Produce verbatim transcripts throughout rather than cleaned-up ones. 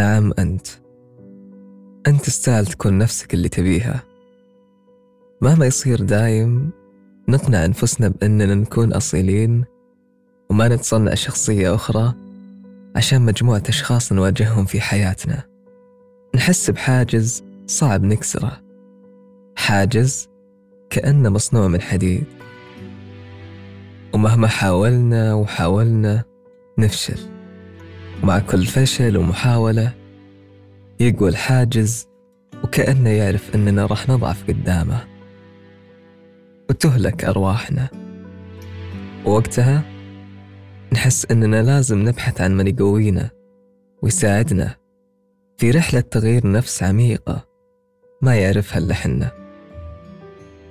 نعم أنت أنت تستاهل تكون نفسك اللي تبيها. مهما يصير دايم نقنع أنفسنا بأننا نكون أصيلين وما نتصنع شخصية أخرى عشان مجموعة أشخاص نواجههم في حياتنا. نحس بحاجز صعب نكسره، حاجز كأنه مصنوع من حديد، ومهما حاولنا وحاولنا نفشل. ومع كل فشل ومحاولة يقوى الحاجز وكأنه يعرف أننا راح نضعف قدامه وتهلك أرواحنا، ووقتها نحس أننا لازم نبحث عن من يقوينا ويساعدنا في رحلة تغيير نفس عميقة ما يعرفها إلا حنا.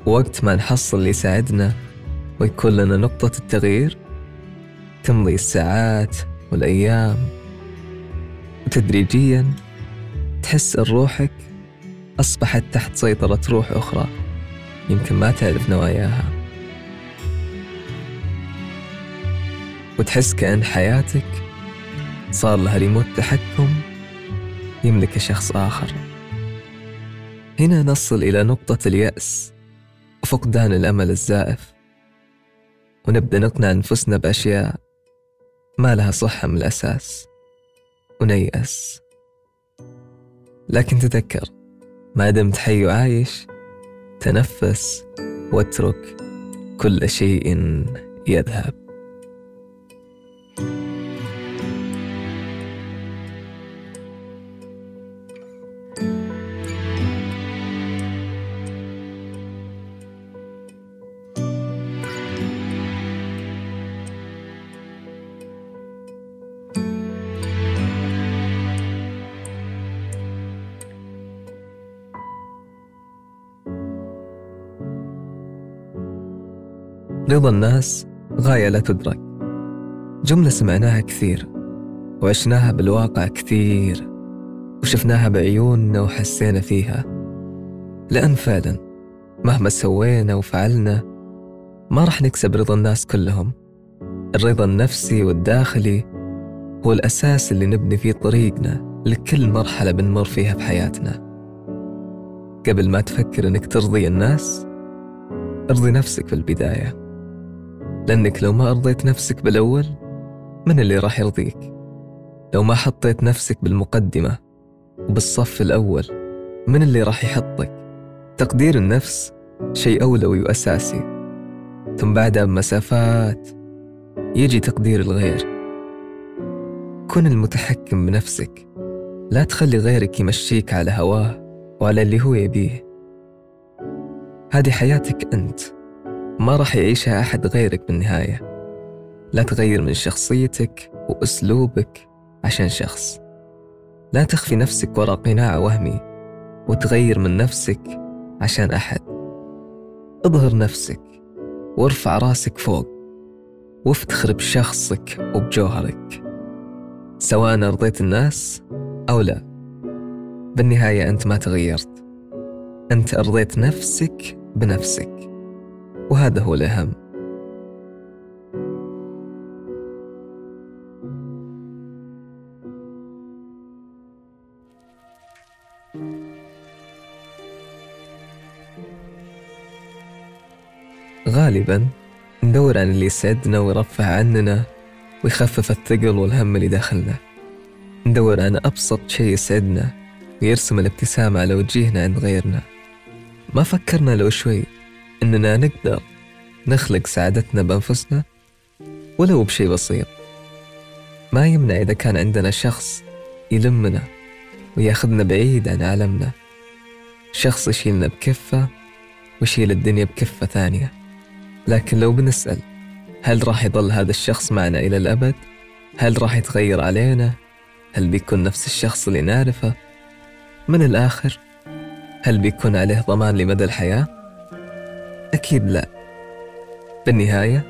وقت ما نحصل اللي يساعدنا ويكون لنا نقطة التغيير، تمضي الساعات والأيام وتدريجياً تحس أن روحك أصبحت تحت سيطرة روح أخرى يمكن ما تعرف نواياها، وتحس كأن حياتك صار لها ريموت تحكم يملك شخص آخر. هنا نصل إلى نقطة اليأس وفقدان الأمل الزائف، ونبدأ نقنع أنفسنا بأشياء ما لها صحة من الأساس ونيأس. لكن تذكر، ما دمت حي وعايش تنفس واترك كل شيء يذهب. رضا الناس غاية لا تدرك، جملة سمعناها كثير وعشناها بالواقع كثير وشفناها بعيوننا وحسينا فيها، لأن فعلا مهما سوينا وفعلنا ما رح نكسب رضا الناس كلهم. الرضا النفسي والداخلي هو الأساس اللي نبني فيه طريقنا لكل مرحلة بنمر فيها بحياتنا. قبل ما تفكر أنك ترضي الناس، ارضي نفسك في البداية، لأنك لو ما أرضيت نفسك بالأول من اللي راح يرضيك؟ لو ما حطيت نفسك بالمقدمة وبالصف الأول من اللي راح يحطك؟ تقدير النفس شيء أولوي وأساسي، ثم بعدها بمسافات يجي تقدير الغير. كن المتحكم بنفسك، لا تخلي غيرك يمشيك على هواه وعلى اللي هو يبيه. هذه حياتك أنت، ما راح يعيشها أحد غيرك بالنهاية. لا تغير من شخصيتك وأسلوبك عشان شخص، لا تخفي نفسك وراء قناع وهمي وتغير من نفسك عشان أحد. اظهر نفسك وارفع راسك فوق وافتخر بشخصك وبجوهرك، سواء أرضيت الناس أو لا. بالنهاية أنت ما تغيرت، أنت أرضيت نفسك بنفسك، وهذا هو الأهم. غالباً ندور عن اللي يسعدنا ويرفع عننا ويخفف الثقل والهم اللي داخلنا. ندور عن أبسط شيء يسعدنا ويرسم الابتسامة على وجهنا عند غيرنا. ما فكرنا لو شوي إننا نقدر نخلق سعادتنا بأنفسنا ولو بشيء بسيط؟ ما يمنع إذا كان عندنا شخص يلمنا وياخذنا بعيد عن عالمنا، شخص يشيلنا بكفة ويشيل الدنيا بكفة ثانية. لكن لو بنسأل، هل راح يضل هذا الشخص معنا إلى الأبد؟ هل راح يتغير علينا؟ هل بيكون نفس الشخص اللي نعرفه؟ من الآخر، هل بيكون عليه ضمان لمدى الحياة؟ أكيد لا. بالنهاية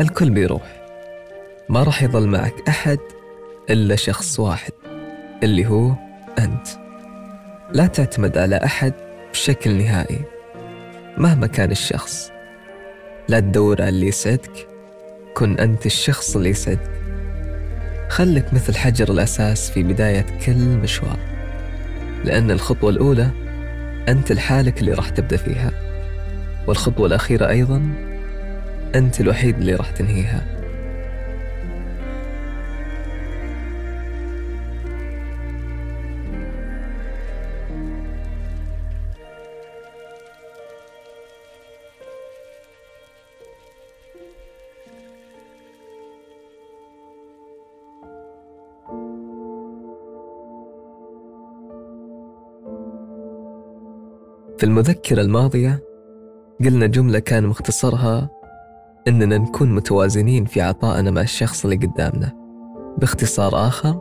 الكل بيروح، ما راح يظل معك أحد إلا شخص واحد اللي هو أنت. لا تعتمد على أحد بشكل نهائي مهما كان الشخص. لا تدور على اللي يسعدك، كن أنت الشخص اللي يسعدك. خلك مثل حجر الأساس في بداية كل مشوار، لأن الخطوة الأولى أنت لحالك اللي راح تبدأ فيها، والخطوة الأخيرة أيضا أنت الوحيد اللي راح تنهيها. في المذكرة الماضية قلنا جملة كان مختصرها إننا نكون متوازنين في عطائنا مع الشخص اللي قدامنا، باختصار آخر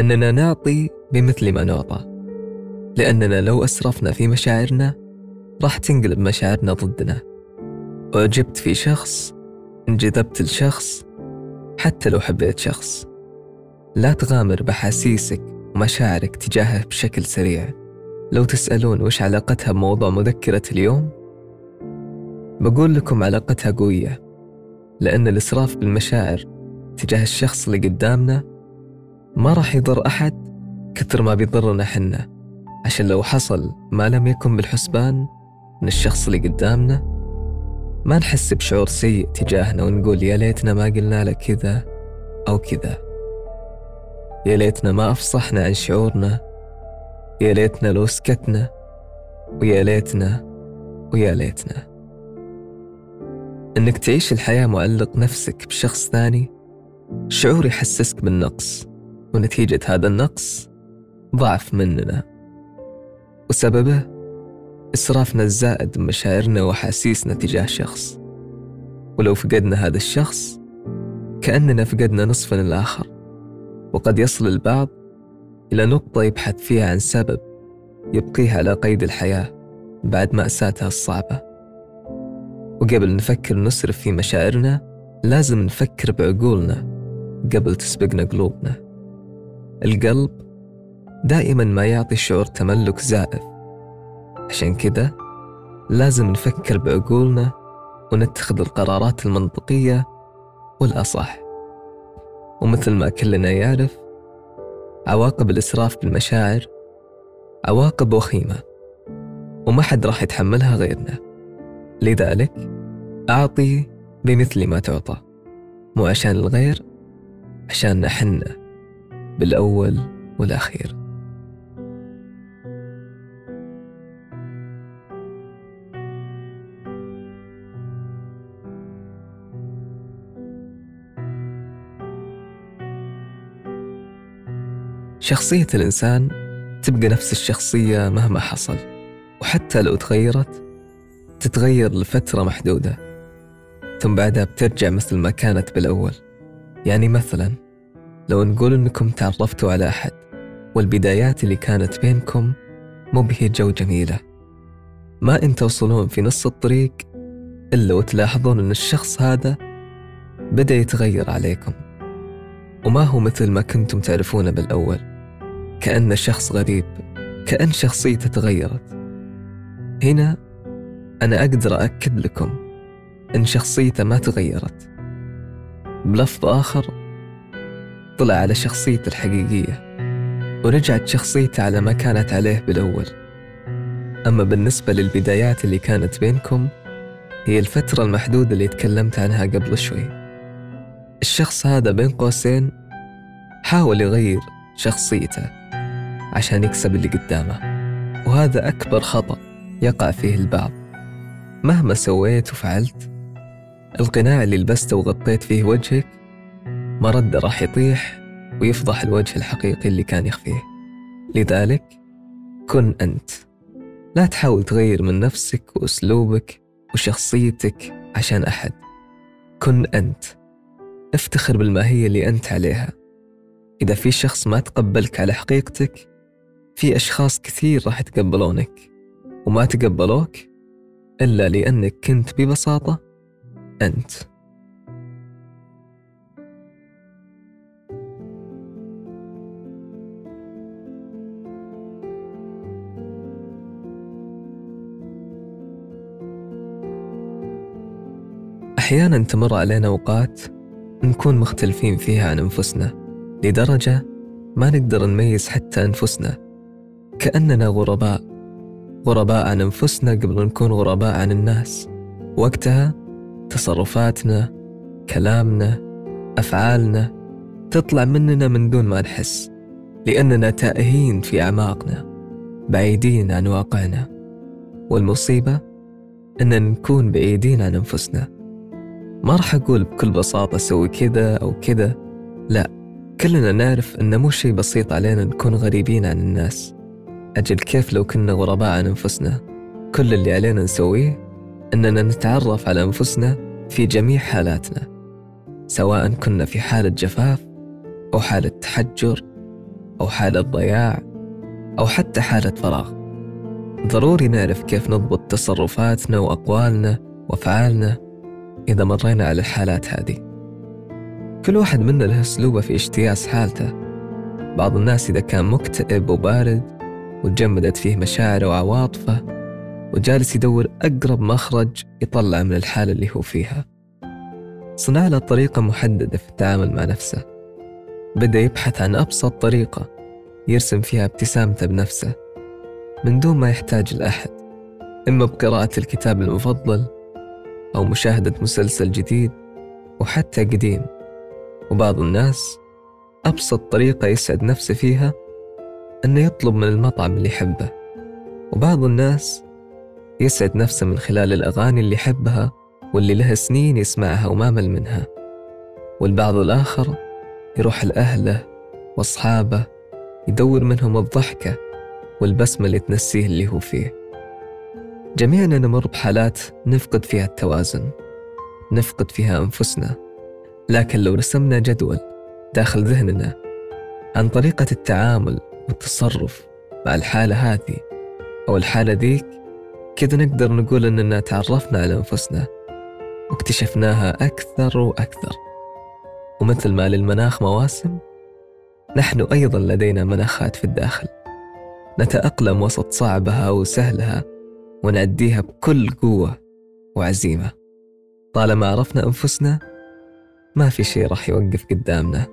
إننا نعطي بمثل ما نعطى، لأننا لو أسرفنا في مشاعرنا راح تنقلب مشاعرنا ضدنا. أعجبت في شخص، انجذبت لشخص، حتى لو حبيت شخص، لا تغامر بحاسيسك ومشاعرك تجاهه بشكل سريع. لو تسألون وش علاقتها بموضوع مذكرة اليوم، بقول لكم علاقتها قوية، لأن الإسراف بالمشاعر تجاه الشخص اللي قدامنا ما راح يضر أحد كثر ما بيضرنا حنا، عشان لو حصل ما لم يكن بالحسبان من الشخص اللي قدامنا ما نحس بشعور سيء تجاهنا ونقول يا ليتنا ما قلنا لك كذا أو كذا، يا ليتنا ما أفصحنا عن شعورنا، يا ليتنا لو سكتنا، ويا ليتنا ويا ليتنا. إنك تعيش الحياة معلق نفسك بشخص ثاني، شعور يحسسك بالنقص، ونتيجة هذا النقص ضعف مننا، وسببه إسرافنا الزائد بمشاعرنا وحاسيسنا تجاه شخص. ولو فقدنا هذا الشخص كأننا فقدنا نصفنا الآخر، وقد يصل البعض إلى نقطة يبحث فيها عن سبب يبقيها على قيد الحياة بعد مأساتها الصعبة. وقبل نفكر نسرف في مشاعرنا لازم نفكر بعقولنا قبل تسبقنا قلوبنا. القلب دائما ما يعطي شعور تملك زائف، عشان كده لازم نفكر بعقولنا ونتخذ القرارات المنطقية والأصح. ومثل ما كلنا يعرف، عواقب الإسراف بالمشاعر عواقب وخيمة وما حد راح يتحملها غيرنا، لذلك أعطي بمثل ما تعطى، مو عشان الغير، عشان نحنا بالأول والأخير. شخصية الإنسان تبقى نفس الشخصية مهما حصل، وحتى لو تغيرت تتغير لفترة محدودة ثم بعدها بترجع مثل ما كانت بالأول. يعني مثلا لو نقول أنكم تعرفتوا على أحد والبدايات اللي كانت بينكم مبهجة وجميلة، ما إن توصلون في نص الطريق إلا وتلاحظون أن الشخص هذا بدأ يتغير عليكم، وما هو مثل ما كنتم تعرفونه بالأول، كأنه شخص غريب، كأن شخصيته تغيرت. هنا أنا أقدر أأكد لكم أن شخصيته ما تغيرت، بلفظ آخر طلع على شخصيته الحقيقية ورجعت شخصيته على ما كانت عليه بالأول. أما بالنسبة للبدايات اللي كانت بينكم هي الفترة المحدودة اللي تكلمت عنها قبل شوي، الشخص هذا بين قوسين حاول يغير شخصيته عشان يكسب اللي قدامه، وهذا أكبر خطأ يقع فيه البعض. مهما سويت وفعلت، القناع اللي لبسته وغطيت فيه وجهك مرده راح يطيح ويفضح الوجه الحقيقي اللي كان يخفيه. لذلك كن أنت، لا تحاول تغير من نفسك وأسلوبك وشخصيتك عشان أحد. كن أنت، افتخر بالماهية اللي أنت عليها. إذا في شخص ما تقبلك على حقيقتك، في أشخاص كثير راح يتقبلونك، وما تقبلوك إلا لأنك كنت ببساطة أنت. أحيانا تمر علينا أوقات نكون مختلفين فيها عن أنفسنا، لدرجة ما نقدر نميز حتى أنفسنا، كأننا غرباء غرباء عن أنفسنا قبل نكون غرباء عن الناس. وقتها تصرفاتنا، كلامنا، أفعالنا تطلع مننا من دون ما نحس، لأننا تائهين في أعماقنا، بعيدين عن واقعنا. والمصيبة أن نكون بعيدين عن أنفسنا. ما رح أقول بكل بساطة سوي كذا أو كذا، لا، كلنا نعرف أن مو شيء بسيط علينا نكون غريبين عن الناس. أجل كيف لو كنا غرباء عن أنفسنا؟ كل اللي علينا نسويه أننا نتعرف على أنفسنا في جميع حالاتنا، سواء كنا في حالة جفاف أو حالة تحجر أو حالة ضياع أو حتى حالة فراغ. ضروري نعرف كيف نضبط تصرفاتنا وأقوالنا وأفعالنا إذا مرينا على الحالات هذه. كل واحد منا له أسلوبه في اجتياز حالته. بعض الناس إذا كان مكتئب وبارد وتجمدت فيه مشاعره وعواطفه وجالس يدور أقرب مخرج يطلع من الحالة اللي هو فيها، صنع له طريقة محددة في التعامل مع نفسه. بدأ يبحث عن أبسط طريقة يرسم فيها ابتسامته بنفسه من دون ما يحتاج لأحد، إما بقراءة الكتاب المفضل أو مشاهدة مسلسل جديد وحتى قديم. وبعض الناس أبسط طريقة يسعد نفسه فيها أنه يطلب من المطعم اللي يحبه، وبعض الناس يسعد نفسه من خلال الأغاني اللي يحبها واللي لها سنين يسمعها وما مل منها، والبعض الآخر يروح لأهله وأصحابه يدور منهم الضحكة والبسمة اللي تنسيه اللي هو فيه. جميعنا نمر بحالات نفقد فيها التوازن، نفقد فيها أنفسنا. لكن لو رسمنا جدول داخل ذهننا عن طريقة التعامل والتصرف مع الحالة هذه أو الحالة ذيك، كذا نقدر نقول أننا تعرفنا على أنفسنا واكتشفناها أكثر وأكثر. ومثل ما للمناخ مواسم، نحن أيضا لدينا مناخات في الداخل، نتأقلم وسط صعبها وسهلها ونعديها بكل قوة وعزيمة. طالما عرفنا أنفسنا ما في شيء راح يوقف قدامنا.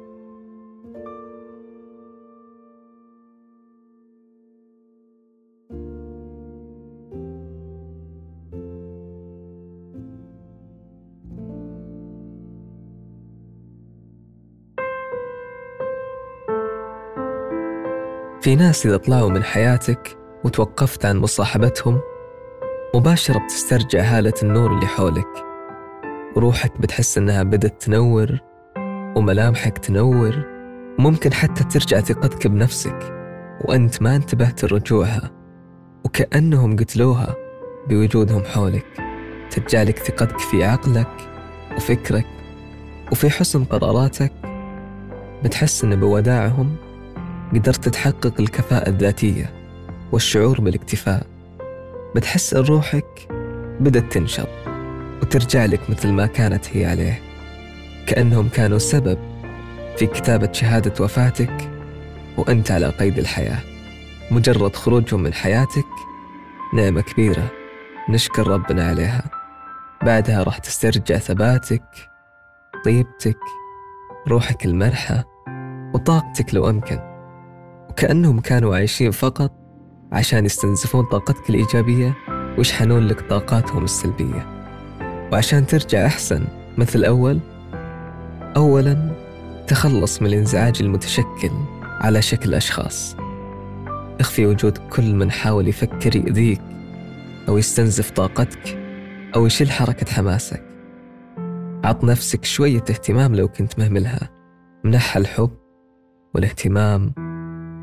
في ناس إذا طلعوا من حياتك وتوقفت عن مصاحبتهم، مباشرة بتسترجع هالة النور اللي حولك، وروحك بتحس أنها بدت تنور وملامحك تنور، وممكن حتى ترجع ثقتك بنفسك وأنت ما انتبهت لرجوعها، وكأنهم قتلوها بوجودهم حولك. ترجع لك ثقتك في عقلك وفكرك وفي حسن قراراتك. بتحس أن بوداعهم قدرت تحقق الكفاءة الذاتية والشعور بالاكتفاء. بتحس أن روحك بدت تنشط وترجع لك مثل ما كانت هي عليه، كأنهم كانوا سبب في كتابة شهادة وفاتك وأنت على قيد الحياة. مجرد خروجهم من حياتك نعمة كبيرة نشكر ربنا عليها. بعدها راح تسترجع ثباتك، طيبتك، روحك المرحة وطاقتك لو أمكن، كأنهم كانوا عايشين فقط عشان يستنزفون طاقتك الإيجابية ويشحنون لك طاقاتهم السلبية. وعشان ترجع أحسن مثل أول، أولاً تخلص من الانزعاج المتشكل على شكل أشخاص. اخفي وجود كل من حاول يفكر يؤذيك أو يستنزف طاقتك أو يشيل حركة حماسك. عط نفسك شوية اهتمام لو كنت مهملها، منحها الحب والاهتمام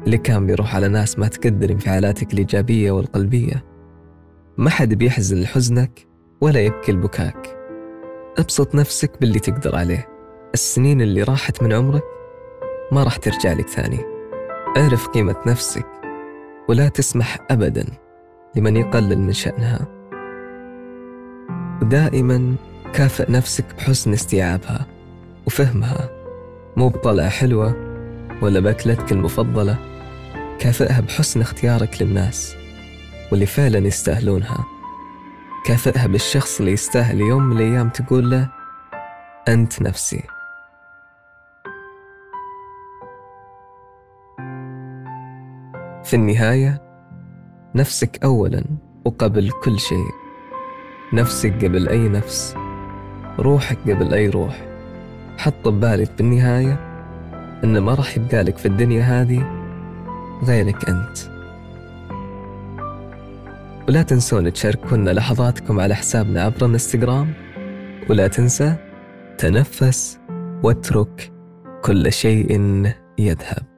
اللي كان بيروح على ناس ما تقدر انفعالاتك الإيجابية والقلبية. ما حد بيحزن لحزنك ولا يبكي لبكاك. ابسط نفسك باللي تقدر عليه. السنين اللي راحت من عمرك ما راح ترجع لك ثاني. اعرف قيمة نفسك ولا تسمح أبدا لمن يقلل من شأنها. ودائما كافئ نفسك بحسن استيعابها وفهمها، مو بطلعة حلوة ولا بأكلتك المفضلة. كافئها بحسن اختيارك للناس واللي فعلا يستاهلونها. كافئها بالشخص اللي يستاهل يوم من الأيام تقول له أنت نفسي. في النهاية نفسك أولاً وقبل كل شيء، نفسك قبل أي نفس، روحك قبل أي روح. حط ببالك بالنهاية إن ما راح يبقى لك في الدنيا هذه غيرك أنت. ولا تنسون تشاركونا لحظاتكم على حسابنا عبر الانستغرام، ولا تنسى تنفس واترك كل شيء يذهب.